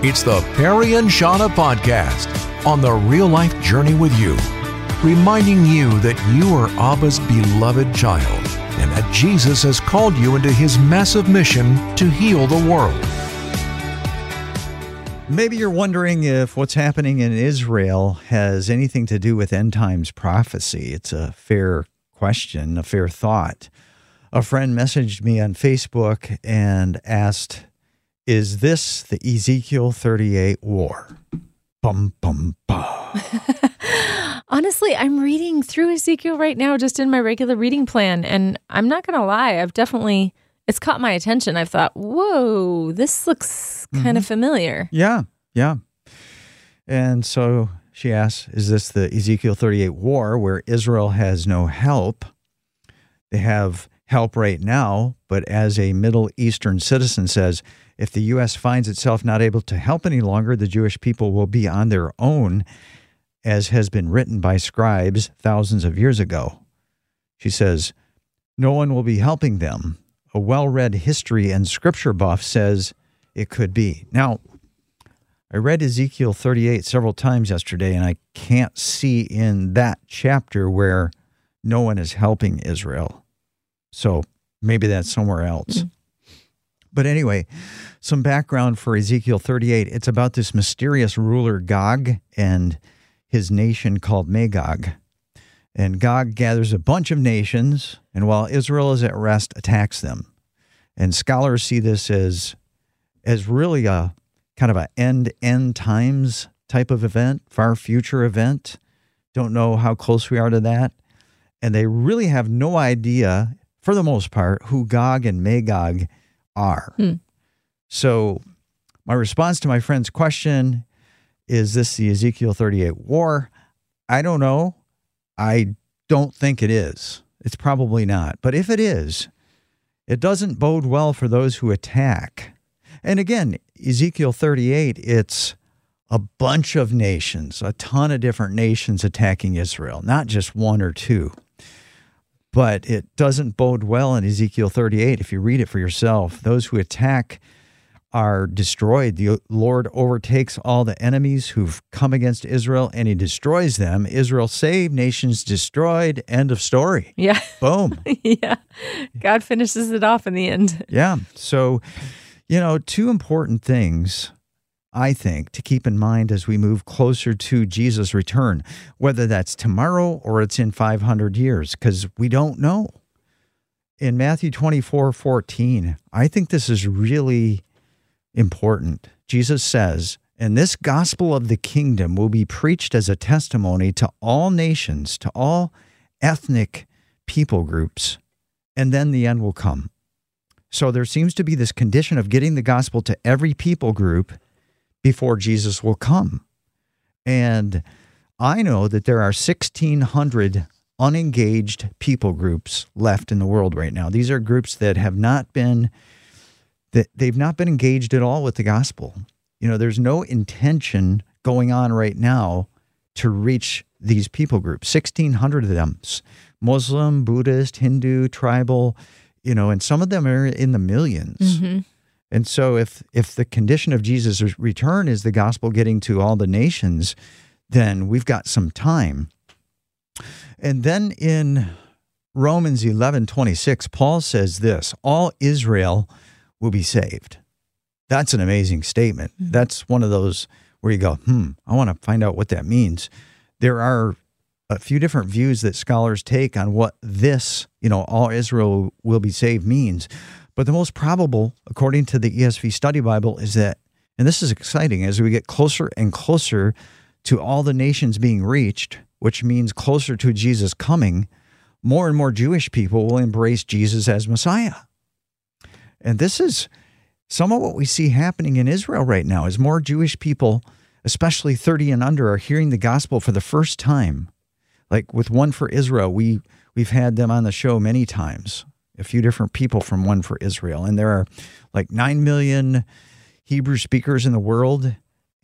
It's the Perry and Shawna podcast on the real-life journey with you, reminding you that you are Abba's beloved child and that Jesus has called you into his massive mission to heal the world. Maybe you're wondering if what's happening in Israel has anything to do with end times prophecy. It's a fair question, a fair thought. A friend messaged me on Facebook and asked, is this the Ezekiel 38 war? Bum, bum, bum. Honestly, I'm reading through Ezekiel right now just in my regular reading plan, and I'm not going to lie, it's caught my attention. I've thought, whoa, this looks kind of familiar. Yeah. And so she asks, is this the Ezekiel 38 war where Israel has no help? They have help right now, but as a Middle Eastern citizen says, if the U.S. finds itself not able to help any longer, the Jewish people will be on their own, as has been written by scribes thousands of years ago. She says, no one will be helping them. A well-read history and scripture buff says it could be. Now, I read Ezekiel 38 several times yesterday, and I can't see in that chapter where no one is helping Israel. So maybe that's somewhere else. But anyway, some background for Ezekiel 38. It's about this mysterious ruler Gog and his nation called Magog. And Gog gathers a bunch of nations, and while Israel is at rest, attacks them. And scholars see this as really a kind of an end times type of event, far future event. Don't know how close we are to that. And they really have no idea, for the most part, who Gog and Magog are. So my response to my friend's question, is this the Ezekiel 38 war? I don't know. I don't think it is. It's probably not. But if it is, it doesn't bode well for those who attack. And again, Ezekiel 38, it's a bunch of nations, a ton of different nations attacking Israel, not just one or two. But it doesn't bode well in Ezekiel 38. If you read it for yourself, those who attack are destroyed. The Lord overtakes all the enemies who've come against Israel, and he destroys them. Israel saved, nations destroyed, end of story. Yeah. Boom. Yeah. God finishes it off in the end. Yeah. So, two important things, I think, to keep in mind as we move closer to Jesus' return, whether that's tomorrow or it's in 500 years, because we don't know. In Matthew 24, 14, I think this is really important. Jesus says, and this gospel of the kingdom will be preached as a testimony to all nations, to all ethnic people groups, and then the end will come. So there seems to be this condition of getting the gospel to every people group before Jesus will come. And I know that there are 1,600 unengaged people groups left in the world right now. These are groups that they've not been engaged at all with the gospel. There's no intention going on right now to reach these people groups, 1,600 of them, Muslim, Buddhist, Hindu, tribal, and some of them are in the millions. And so if the condition of Jesus' return is the gospel getting to all the nations, then we've got some time. And then in Romans 11, 26, Paul says this, all Israel will be saved. That's an amazing statement. That's one of those where you go, I want to find out what that means. There are a few different views that scholars take on what this, all Israel will be saved means. But the most probable, according to the ESV study Bible, is that, and this is exciting, as we get closer and closer to all the nations being reached, which means closer to Jesus coming, more and more Jewish people will embrace Jesus as Messiah. And this is some of what we see happening in Israel right now is more Jewish people, especially 30 and under, are hearing the gospel for the first time. Like with One for Israel, we've had them on the show many times, a few different people from One for Israel. And there are like 9 million Hebrew speakers in the world,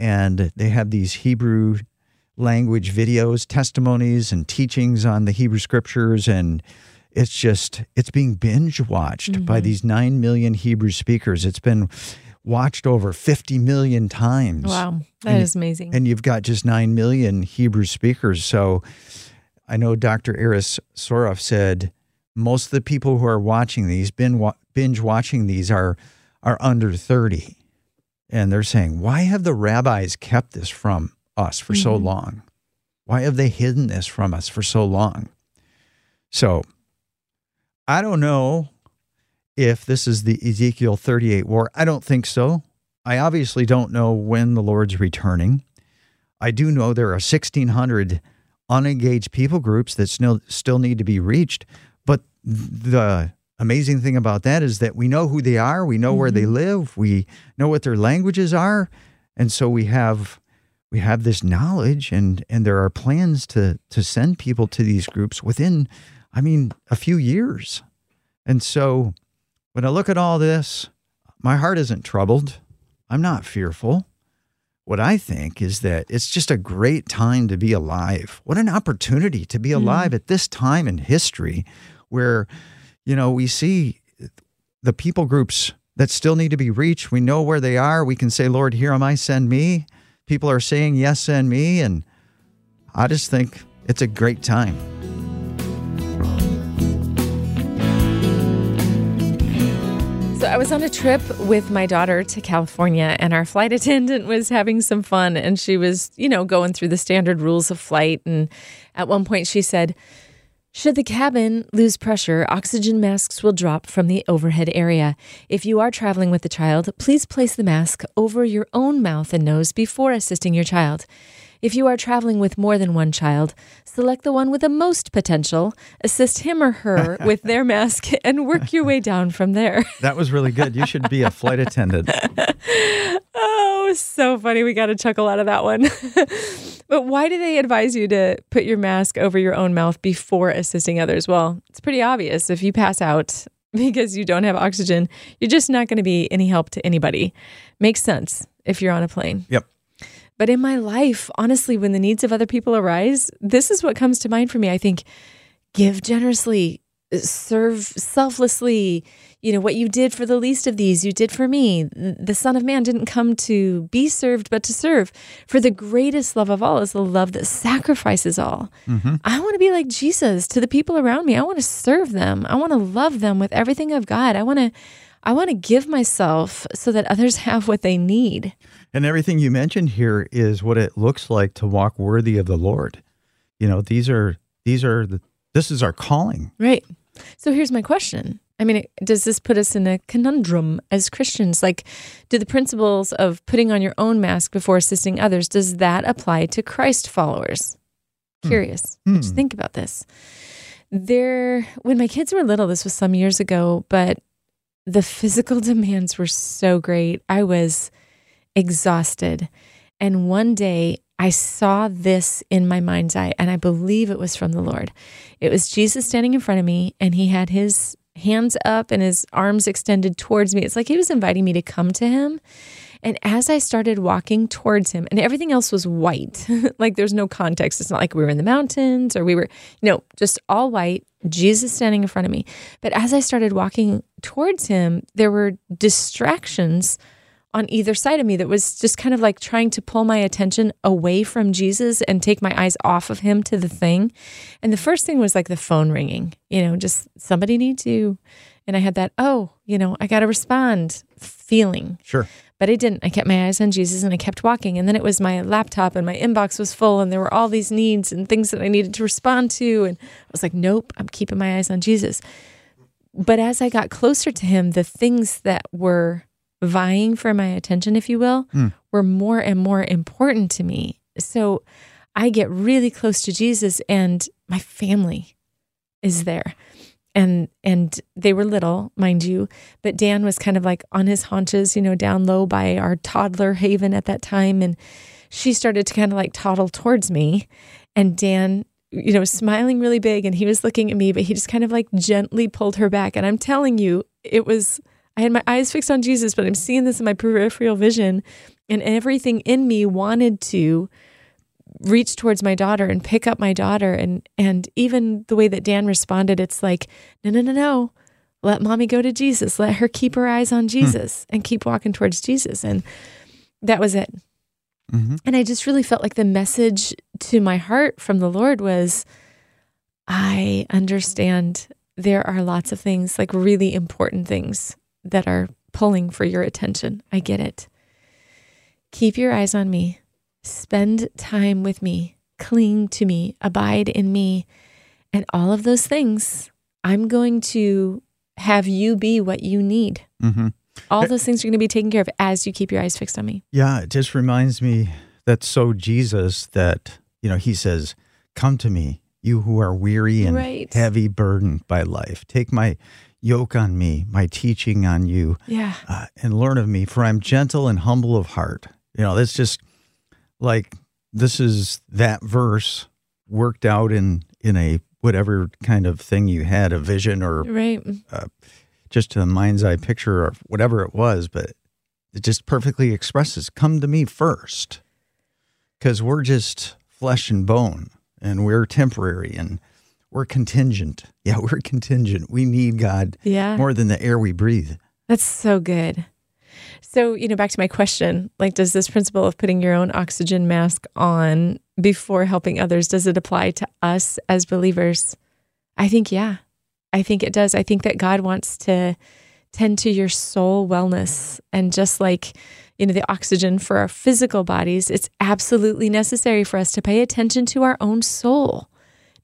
and they have these Hebrew language videos, testimonies, and teachings on the Hebrew scriptures, and it's being binge watched by these 9 million Hebrew speakers. It's been watched over 50 million times. Wow, that is amazing. And you've got just 9 million Hebrew speakers. So I know Dr. Iris Soroff said most of the people who are watching these, binge watching these, are under 30. And they're saying, why have the rabbis kept this from us for so long? Why have they hidden this from us for so long? So I don't know if this is the Ezekiel 38 war. I don't think so. I obviously don't know when the Lord's returning. I do know there are 1,600 unengaged people groups that still need to be reached. But the amazing thing about that is that we know who they are. We know where they live. We know what their languages are. And so we have this knowledge, and there are plans to send people to these groups within, I mean, a few years. And so when I look at all this, my heart isn't troubled. I'm not fearful. What I think is that it's just a great time to be alive. What an opportunity to be alive at this time in history where, you know, we see the people groups that still need to be reached. We know where they are. We can say, Lord, here am I, send me. People are saying, yes, send me. And I just think it's a great time. So I was on a trip with my daughter to California, and our flight attendant was having some fun, and she was, you know, going through the standard rules of flight. And at one point she said, should the cabin lose pressure, oxygen masks will drop from the overhead area. If you are traveling with the child, please place the mask over your own mouth and nose before assisting your child. If you are traveling with more than one child, select the one with the most potential, assist him or her with their mask, and work your way down from there. That was really good. You should be a flight attendant. Oh, so funny. We got a chuckle out of that one. But why do they advise you to put your mask over your own mouth before assisting others? Well, it's pretty obvious. If you pass out because you don't have oxygen, you're just not going to be any help to anybody. Makes sense if you're on a plane. Yep. But in my life, honestly, when the needs of other people arise, this is what comes to mind for me. I think, give generously, serve selflessly. You know, what you did for the least of these, you did for me. The Son of Man didn't come to be served, but to serve. For the greatest love of all is the love that sacrifices all. I want to be like Jesus to the people around me. I want to serve them. I want to love them with everything I've got. I want to give myself so that others have what they need. And everything you mentioned here is what it looks like to walk worthy of the Lord. You know, this is our calling. Right. So here's my question. I mean, does this put us in a conundrum as Christians? Like, do the principles of putting on your own mask before assisting others, does that apply to Christ followers? Curious. What you think about this? When my kids were little, this was some years ago, but the physical demands were so great. I was exhausted. And one day I saw this in my mind's eye, and I believe it was from the Lord. It was Jesus standing in front of me, and he had his hands up and his arms extended towards me. It's like he was inviting me to come to him. And as I started walking towards him, and everything else was white, like there's no context. It's not like we were in the mountains or we were, just all white, Jesus standing in front of me. But as I started walking towards him, there were distractions on either side of me that was just kind of like trying to pull my attention away from Jesus and take my eyes off of him to the thing. And the first thing was like the phone ringing, just somebody needs you. And I had that, I got to respond feeling. Sure. But I didn't. I kept my eyes on Jesus and I kept walking. And then it was my laptop and my inbox was full and there were all these needs and things that I needed to respond to. And I was like, nope, I'm keeping my eyes on Jesus. But as I got closer to him, the things that were vying for my attention, if you will, were more and more important to me. So I get really close to Jesus and my family is there. And they were little, mind you, but Dan was kind of like on his haunches, down low by our toddler haven at that time. And she started to kind of like toddle towards me. And Dan, smiling really big, and he was looking at me, but he just kind of like gently pulled her back. And I'm telling you, I had my eyes fixed on Jesus, but I'm seeing this in my peripheral vision, and everything in me wanted to reach towards my daughter and pick up my daughter. And even the way that Dan responded, it's like, no, no, no, no. Let mommy go to Jesus. Let her keep her eyes on Jesus and keep walking towards Jesus. And that was it. Mm-hmm. And I just really felt like the message to my heart from the Lord was, I understand there are lots of things, like really important things that are pulling for your attention. I get it. Keep your eyes on me. Spend time with me. Cling to me. Abide in me. And all of those things, I'm going to have you be what you need. Mm-hmm. All those things are going to be taken care of as you keep your eyes fixed on me. Yeah, it just reminds me that's so Jesus that, you know, he says, come to me, you who are weary and heavy burdened by life. Take my yoke on me, my teaching on you, and learn of me, for I'm gentle and humble of heart. You know, that's just like, this is that verse worked out in a whatever kind of thing you had, a vision or just a mind's eye picture or whatever it was, but it just perfectly expresses, come to me first, because we're just flesh and bone, and we're temporary, and we're contingent. Yeah, we're contingent. We need God more than the air we breathe. That's so good. So, you know, back to my question, like, does this principle of putting your own oxygen mask on before helping others, does it apply to us as believers? I think, I think it does. I think that God wants to tend to your soul wellness. And just like, you know, the oxygen for our physical bodies, it's absolutely necessary for us to pay attention to our own soul.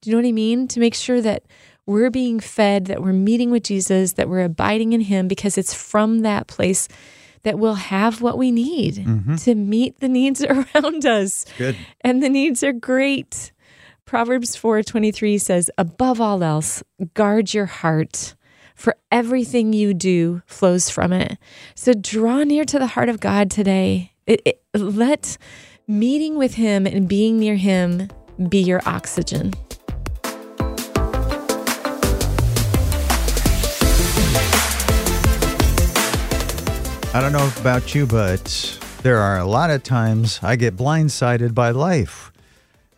Do you know what I mean? To make sure that we're being fed, that we're meeting with Jesus, that we're abiding in him, because it's from that place that we'll have what we need to meet the needs around us. Good. And the needs are great. Proverbs 4:23 says, above all else, guard your heart, for everything you do flows from it. So draw near to the heart of God today. Let meeting with him and being near him be your oxygen. I don't know about you, but there are a lot of times I get blindsided by life.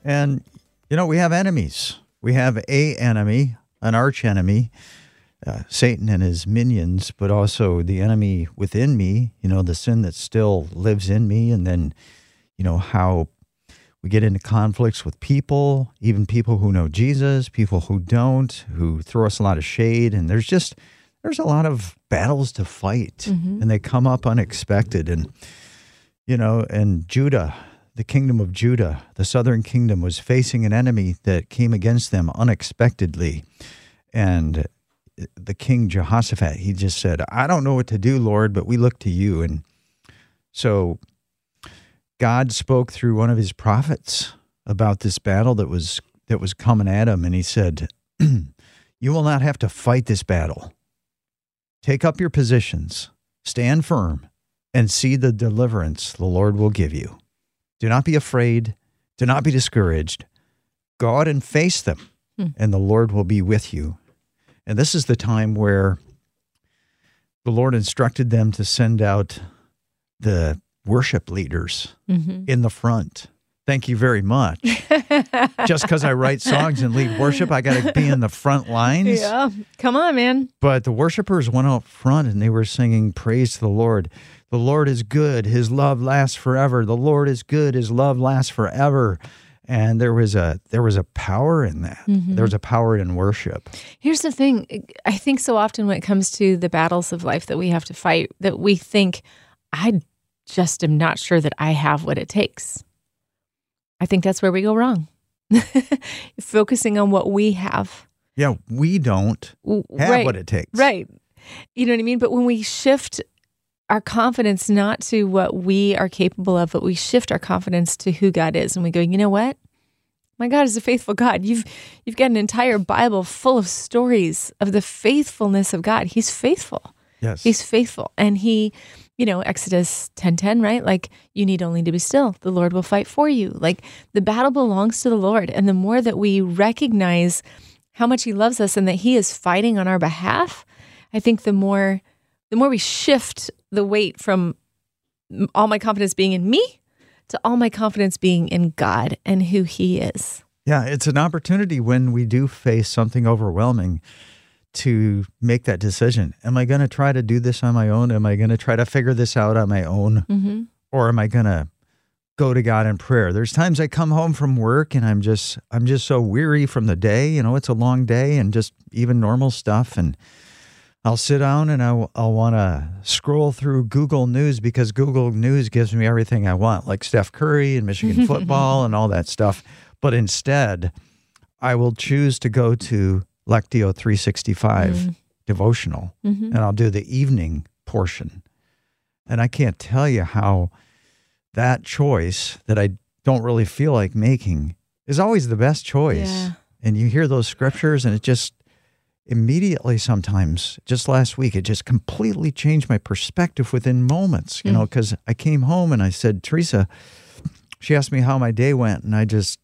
And, you know, we have enemies. We have a enemy, an arch enemy, Satan and his minions, but also the enemy within me, you know, the sin that still lives in me. And then, you know, how we get into conflicts with people, even people who know Jesus, people who don't, who throw us a lot of shade. And there's a lot of battles to fight, and they come up unexpected. And, you know, and Judah, the kingdom of Judah, the southern kingdom, was facing an enemy that came against them unexpectedly. And the king Jehoshaphat, he just said, I don't know what to do, Lord, but we look to you. And so God spoke through one of his prophets about this battle that was coming at him. And he said, you will not have to fight this battle. Take up your positions, stand firm, and see the deliverance the Lord will give you. Do not be afraid. Do not be discouraged. Go out and face them, and the Lord will be with you. And this is the time where the Lord instructed them to send out the worship leaders in the front. Thank you very much. Just because I write songs and lead worship, I got to be in the front lines. Yeah, come on, man. But the worshipers went out front and they were singing, praise to the Lord. The Lord is good. His love lasts forever. The Lord is good. His love lasts forever. And there was a power in that. There was a power in worship. Here's the thing. I think so often when it comes to the battles of life that we have to fight, that we think, I just am not sure that I have what it takes. I think that's where we go wrong, focusing on what we have. Yeah, we don't have what it takes. Right. You know what I mean? But when we shift our confidence not to what we are capable of, but we shift our confidence to who God is, and we go, you know what? My God is a faithful God. You've got an entire Bible full of stories of the faithfulness of God. He's faithful. Yes. He's faithful. And he... You know, Exodus 10:10, right? Like, you need only to be still. The Lord will fight for you. Like, the battle belongs to the Lord. And the more that we recognize how much he loves us and that he is fighting on our behalf, I think the more we shift the weight from all my confidence being in me to all my confidence being in God and who he is. Yeah, it's an opportunity when we do face something overwhelming to make that decision. Am I going to try to do this on my own? Am I going to try to figure this out on my own? Mm-hmm. Or am I going to go to God in prayer? There's times I come home from work and I'm just so weary from the day, you know, it's a long day and just even normal stuff. And I'll sit down and I'll want to scroll through Google News because Google News gives me everything I want, like Steph Curry and Michigan football and all that stuff. But instead, I will choose to go to Lectio 365 devotional, and I'll do the evening portion. And I can't tell you how that choice that I don't really feel like making is always the best choice. Yeah. And you hear those scriptures and it just immediately sometimes, just last week, it just completely changed my perspective within moments, you know, because I came home and I said, Teresa, she asked me how my day went and I just,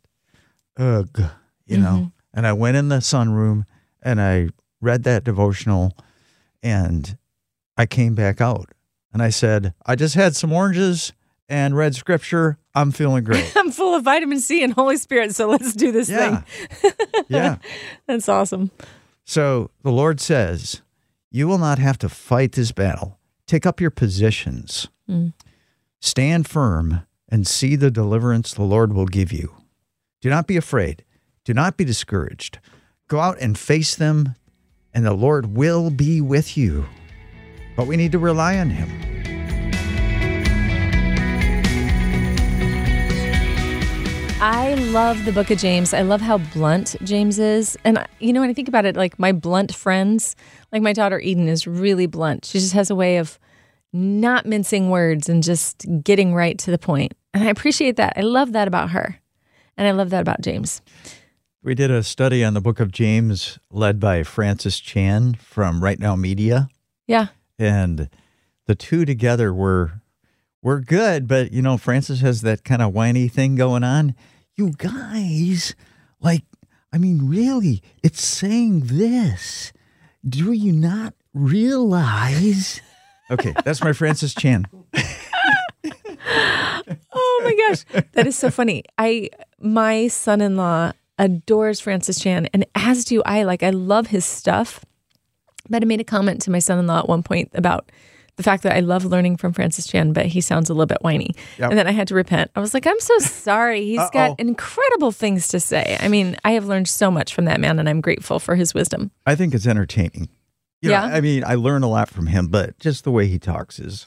ugh, you know, and I went in the sunroom and I read that devotional and I came back out and I said, I just had some oranges and read scripture. I'm feeling great. I'm full of vitamin C and Holy Spirit, so let's do this thing. Yeah. That's awesome. So the Lord says, you will not have to fight this battle. Take up your positions. Stand firm and see the deliverance the Lord will give you. Do not be afraid. Do not be discouraged. Go out and face them, and the Lord will be with you. But we need to rely on him. I love the book of James. I love how blunt James is. And, you know, when I think about it, like my blunt friends, like my daughter Eden is really blunt. She just has a way of not mincing words and just getting right to the point. And I appreciate that. I love that about her. And I love that about James. We did a study on the book of James led by Francis Chan from Right Now Media. Yeah. And the two together were good, but, you know, Francis has that kind of whiny thing going on. You guys, like, I mean, really, it's saying this. Do you not realize? Okay, that's my Francis Chan. Oh, my gosh. That is so funny. My son-in-law adores Francis Chan, and as do I. Like, I love his stuff. But I made a comment to my son-in-law at one point about the fact that I love learning from Francis Chan, but he sounds a little bit whiny. Yep. And then I had to repent. I was like, I'm so sorry. He's got incredible things to say. I mean, I have learned so much from that man, and I'm grateful for his wisdom. I think it's entertaining. You know, I mean, I learn a lot from him, but just the way he talks is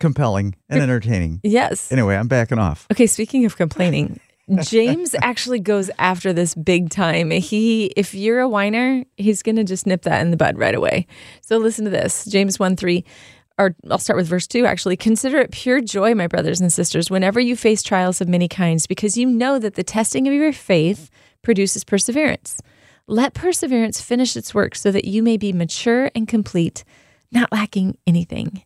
compelling and entertaining. Yes. Anyway, I'm backing off. Okay, speaking of complaining, James actually goes after this big time. If you're a whiner, he's going to just nip that in the bud right away. So listen to this. James 1:3. Or I'll start with verse 2, actually. Consider it pure joy, my brothers and sisters, whenever you face trials of many kinds, because you know that the testing of your faith produces perseverance. Let perseverance finish its work so that you may be mature and complete, not lacking anything.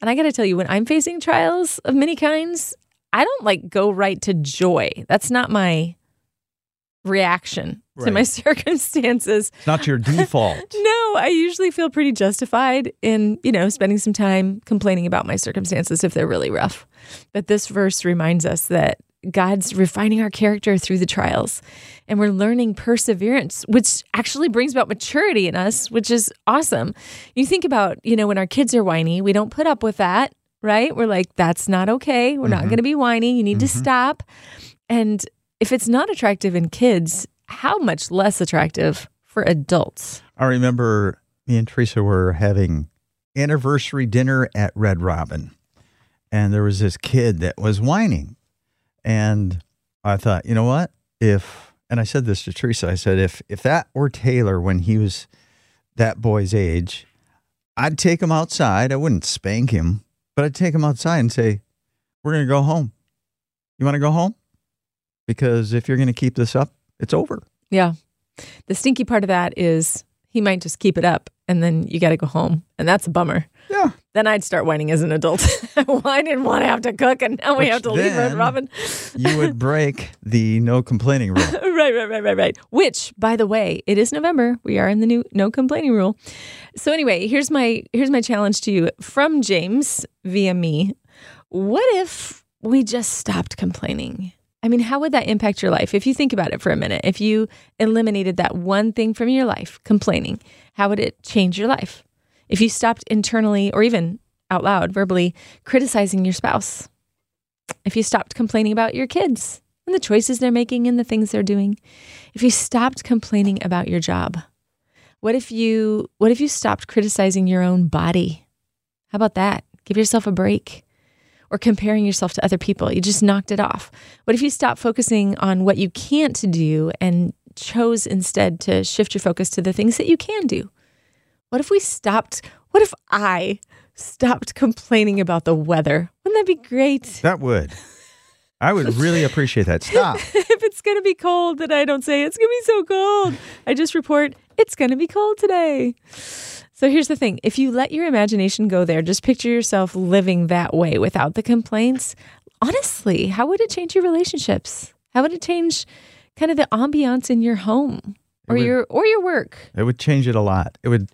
And I got to tell you, when I'm facing trials of many kinds, I don't like go right to joy. That's not my reaction to my circumstances. It's not your default. No, I usually feel pretty justified in, you know, spending some time complaining about my circumstances if they're really rough. But this verse reminds us that God's refining our character through the trials, and we're learning perseverance, which actually brings about maturity in us, which is awesome. You think about, you know, when our kids are whiny, we don't put up with that, right? We're like, that's not okay. We're not going to be whiny. You need to stop. And if it's not attractive in kids, how much less attractive for adults? I remember me and Teresa were having anniversary dinner at Red Robin, and there was this kid that was whining. And I thought, you know what? And I said this to Teresa, I said, if that were Taylor when he was that boy's age, I'd take him outside. I wouldn't spank him, but I'd take him outside and say, we're going to go home. You want to go home? Because if you're going to keep this up, it's over. Yeah. The stinky part of that is he might just keep it up, and then you got to go home. And that's a bummer. Yeah. Then I'd start whining as an adult. Well, I didn't want to have to cook, and now we have to leave Red Robin. You would break the no complaining rule. Right. Which, by the way, it is November. We are in the new no complaining rule. So anyway, here's my challenge to you from James via me. What if we just stopped complaining? I mean, how would that impact your life? If you think about it for a minute, if you eliminated that one thing from your life, complaining, how would it change your life? If you stopped internally or even out loud, verbally criticizing your spouse, if you stopped complaining about your kids and the choices they're making and the things they're doing, if you stopped complaining about your job, what if you stopped criticizing your own body? How about that? Give yourself a break. Or comparing yourself to other people. You just knocked it off. What if you stopped focusing on what you can't do and chose instead to shift your focus to the things that you can do? What if I stopped complaining about the weather? Wouldn't that be great? That would. I would really appreciate that. Stop. If it's going to be cold, then I don't say it's going to be so cold. I just report it's going to be cold today. So here's the thing. If you let your imagination go there, just picture yourself living that way without the complaints. Honestly, how would it change your relationships? How would it change kind of the ambiance in your home or your work? It would change it a lot. It would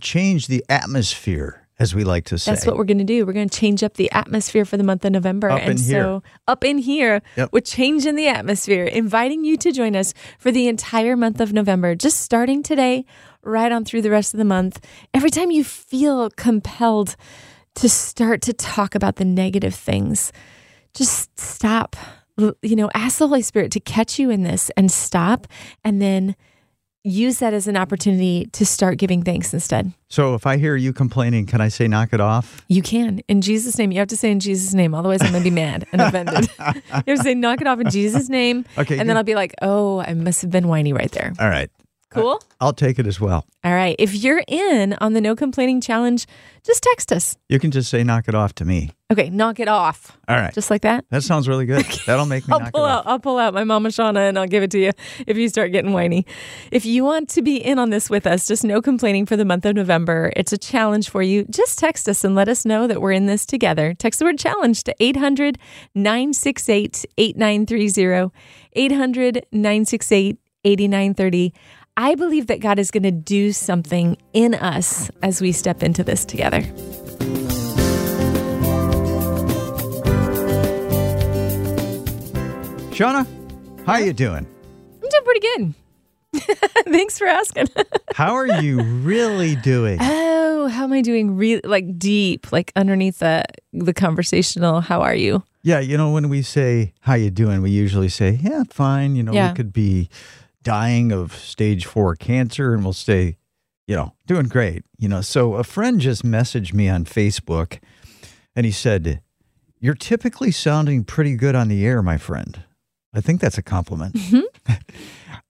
change the atmosphere, as we like to say. That's what we're going to do. We're going to change up the atmosphere for the month of November. Up in here, yep. We're changing the atmosphere, inviting you to join us for the entire month of November, just starting today, right on through the rest of the month. Every time you feel compelled to start to talk about the negative things, just stop. You know, ask the Holy Spirit to catch you in this and stop, and then use that as an opportunity to start giving thanks instead. So if I hear you complaining, can I say knock it off? You can. In Jesus' name. You have to say in Jesus' name. Otherwise, I'm going to be mad and offended. You have to say knock it off in Jesus' name. Okay, and then I'll be like, oh, I must have been whiny right there. All right. Cool? I'll take it as well. All right. If you're in on the No Complaining Challenge, just text us. You can just say knock it off to me. Okay. Knock it off. All right. Just like that? That sounds really good. That'll make me I'll pull out my Mama Shauna and I'll give it to you if you start getting whiny. If you want to be in on this with us, just no complaining for the month of November. It's a challenge for you. Just text us and let us know that we're in this together. Text the word challenge to 800-968-8930, 800-968-8930. I believe that God is going to do something in us as we step into this together. Shauna, how are you doing? I'm doing pretty good. Thanks for asking. How are you really doing? Oh, how am I doing? Like deep, like underneath the conversational, how are you? Yeah, you know, when we say, how you doing, we usually say, yeah, fine. You know, we could be dying of stage 4 cancer and we'll say, you know, doing great. You know, so a friend just messaged me on Facebook and he said, you're typically sounding pretty good on the air, my friend. I think that's a compliment. Mm-hmm.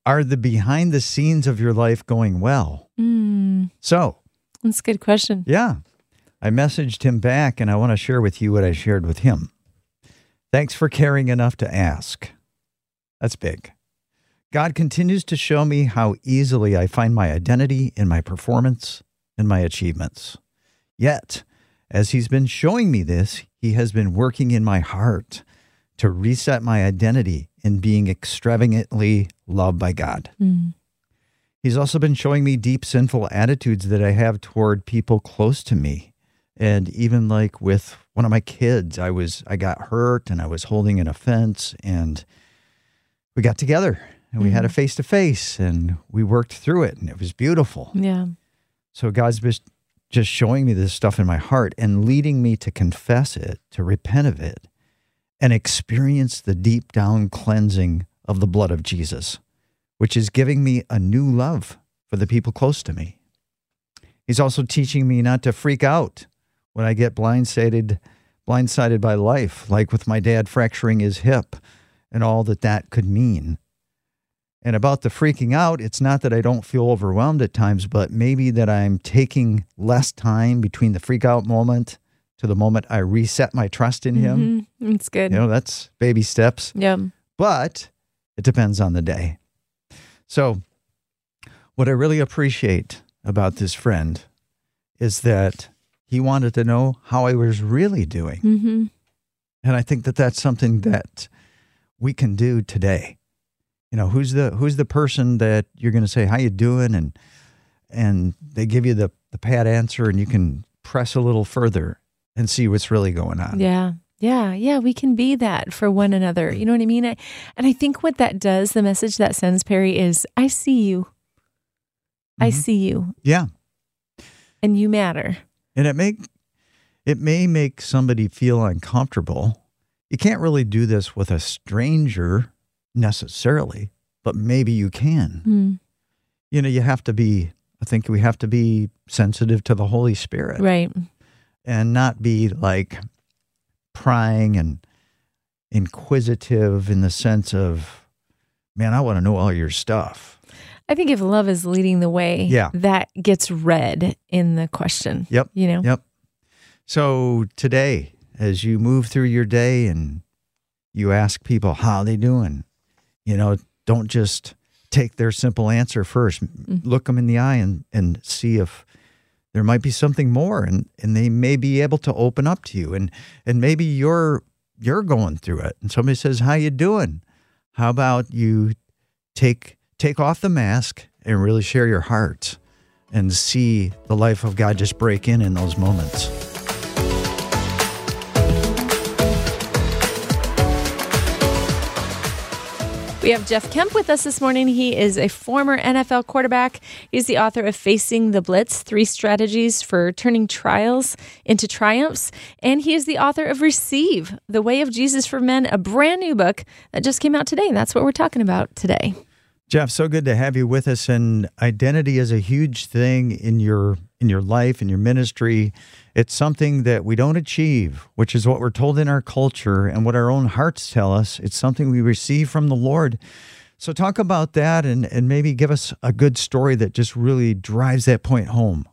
Are the behind the scenes of your life going well? Mm. So. That's a good question. Yeah. I messaged him back and I want to share with you what I shared with him. Thanks for caring enough to ask. That's big. God continues to show me how easily I find my identity in my performance and my achievements. Yet, as he's been showing me this, he has been working in my heart to reset my identity in being extravagantly loved by God. Mm. He's also been showing me deep sinful attitudes that I have toward people close to me. And even like with one of my kids, I got hurt and I was holding an offense and we got together. And we had a face-to-face, and we worked through it, and it was beautiful. Yeah. So God's just showing me this stuff in my heart and leading me to confess it, to repent of it, and experience the deep-down cleansing of the blood of Jesus, which is giving me a new love for the people close to me. He's also teaching me not to freak out when I get blindsided by life, like with my dad fracturing his hip and all that could mean. And about the freaking out, it's not that I don't feel overwhelmed at times, but maybe that I'm taking less time between the freak out moment to the moment I reset my trust in him. It's good. You know, that's baby steps. Yeah. But it depends on the day. So what I really appreciate about this friend is that he wanted to know how I was really doing. Mm-hmm. And I think that that's something that we can do today. You know, who's the person that you're going to say, how you doing? And they give you the pat answer and you can press a little further and see what's really going on. Yeah. Yeah, we can be that for one another. You know what I mean? And I think what that does, the message that sends, Perry, is I see you. Mm-hmm. I see you. Yeah. And you matter. And it may make somebody feel uncomfortable. You can't really do this with a stranger necessarily, but maybe you can. Mm. You know, we have to be sensitive to the Holy Spirit. Right. And not be like prying and inquisitive in the sense of, man, I want to know all your stuff. I think if love is leading the way, that gets read in the question. Yep. You know? Yep. So today, as you move through your day and you ask people, how are they doing? You know, don't just take their simple answer first. Mm-hmm. Look them in the eye and see if there might be something more, and they may be able to open up to you, and maybe you're going through it, and somebody says, "How you doing?" How about you take off the mask and really share your heart, and see the life of God just break in those moments. We have Jeff Kemp with us this morning. He is a former NFL quarterback. He's the author of Facing the Blitz: Three Strategies for Turning Trials into Triumphs. And he is the author of Receive: The Way of Jesus for Men, a brand new book that just came out today. And that's what we're talking about today. Jeff, so good to have you with us. And identity is a huge thing in your life, in your ministry. It's something that we don't achieve, which is what we're told in our culture and what our own hearts tell us. It's something we receive from the Lord. So talk about that and maybe give us a good story that just really drives that point home.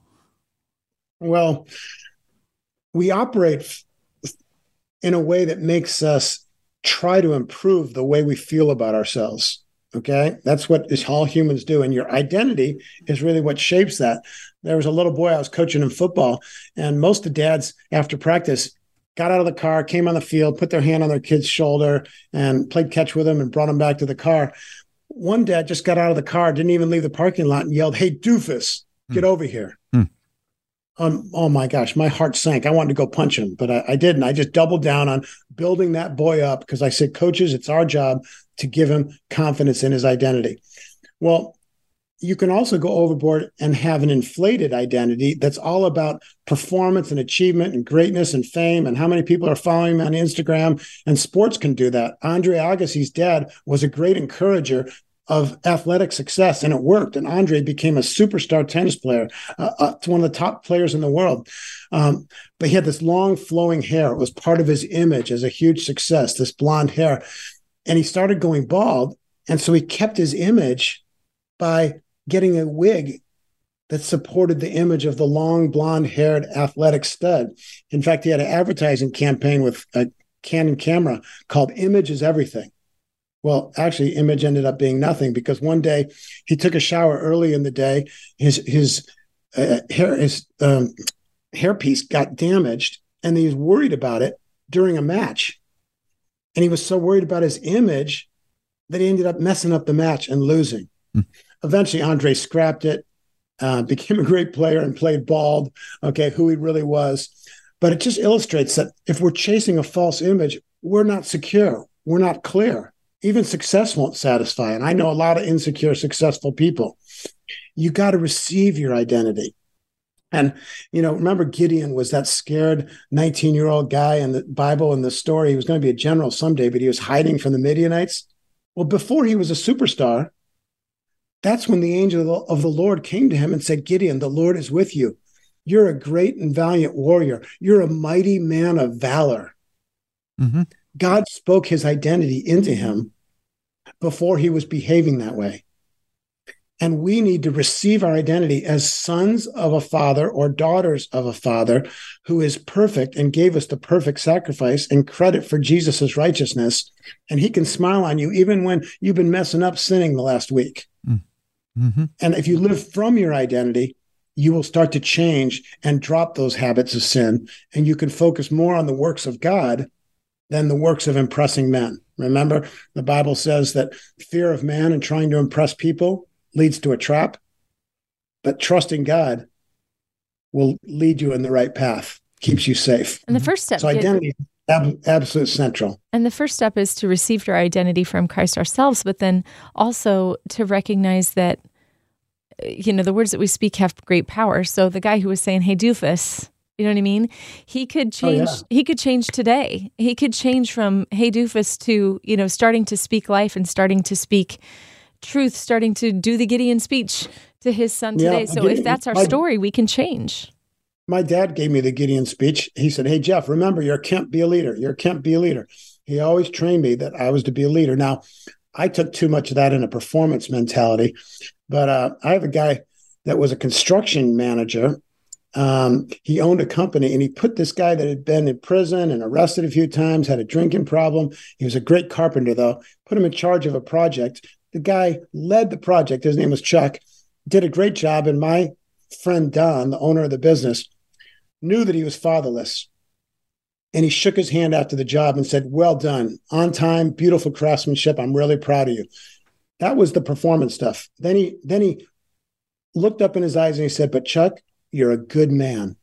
Well, we operate in a way that makes us try to improve the way we feel about ourselves. Okay, that's what all humans do. And your identity is really what shapes that. There was a little boy I was coaching in football, and most of the dads after practice got out of the car, came on the field, put their hand on their kid's shoulder and played catch with him and brought him back to the car. One dad just got out of the car, didn't even leave the parking lot, and yelled, "Hey, doofus, get over here." Oh my gosh, my heart sank. I wanted to go punch him, but I didn't. I just doubled down on building that boy up because I said, coaches, it's our job to give him confidence in his identity. Well, you can also go overboard and have an inflated identity that's all about performance and achievement and greatness and fame and how many people are following me on Instagram, and sports can do that. Andre Agassi's dad was a great encourager of athletic success, and it worked. And Andre became a superstar tennis player, one of the top players in the world. But he had this long flowing hair. It was part of his image as a huge success, this blonde hair. And he started going bald, and so he kept his image by getting a wig that supported the image of the long, blonde-haired athletic stud. In fact, he had an advertising campaign with a Canon camera called "Image is Everything." Well, actually, image ended up being nothing, because one day he took a shower early in the day. His hairpiece got damaged, and he was worried about it during a match. And he was so worried about his image that he ended up messing up the match and losing. Eventually, Andre scrapped it, became a great player, and played bald, who he really was. But it just illustrates that if we're chasing a false image, we're not secure. We're not clear. Even success won't satisfy. And I know a lot of insecure, successful people. You got to receive your identity. And, you know, remember Gideon was that scared 19-year-old guy in the Bible, in the story. He was going to be a general someday, but he was hiding from the Midianites. Well, before he was a superstar, that's when the angel of the Lord came to him and said, "Gideon, the Lord is with you. You're a great and valiant warrior. You're a mighty man of valor." Mm-hmm. God spoke his identity into him before he was behaving that way. And we need to receive our identity as sons of a father or daughters of a father who is perfect and gave us the perfect sacrifice and credit for Jesus's righteousness. And he can smile on you even when you've been messing up, sinning the last week. Mm-hmm. And if you live from your identity, you will start to change and drop those habits of sin. And you can focus more on the works of God than the works of impressing men. Remember, the Bible says that fear of man and trying to impress people leads to a trap, but trusting God will lead you in the right path, keeps you safe. And the first step, so identity, Absolutely central. And the first step is to receive our identity from Christ ourselves, but then also to recognize that, you know, the words that we speak have great power. So the guy who was saying, "Hey, doofus," you know what I mean? He could change. Oh, yeah. He could change today. He could change from "Hey, doofus" to, you know, starting to speak life and starting to speak truth, starting to do the Gideon speech to his son today. So if that's our story, we can change. My dad gave me the Gideon speech. He said, "Hey, Jeff, remember, you're Kemp, be a leader. You're Kemp, be a leader." He always trained me that I was to be a leader. Now, I took too much of that in a performance mentality, but I have a guy that was a construction manager. He owned a company, and he put this guy that had been in prison and arrested a few times, had a drinking problem. He was a great carpenter, though. Put him in charge of a project. The guy led the project. His name was Chuck. Did a great job, and my friend Don, the owner of the business, knew that he was fatherless, and he shook his hand after the job and said, "Well done, on time, beautiful craftsmanship. I'm really proud of you." That was the performance stuff. Then he looked up in his eyes and he said, "But Chuck, you're a good man."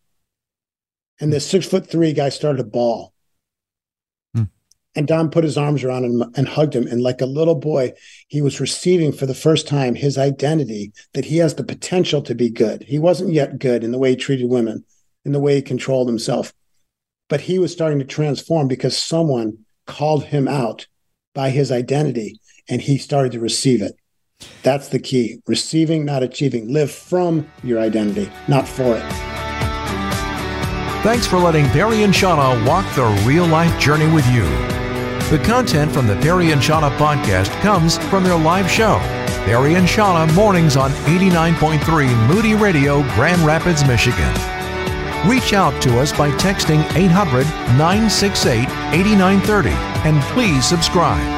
And this 6'3" guy started to bawl. And Don put his arms around him and hugged him. And like a little boy, he was receiving for the first time his identity, that he has the potential to be good. He wasn't yet good in the way he treated women, in the way he controlled himself. But he was starting to transform because someone called him out by his identity, and he started to receive it. That's the key. Receiving, not achieving. Live from your identity, not for it. Thanks for letting Perry and Shawna walk the real-life journey with you. The content from the Perry and Shawna podcast comes from their live show, Perry and Shawna Mornings on 89.3 Moody Radio, Grand Rapids, Michigan. Reach out to us by texting 800-968-8930, and please subscribe.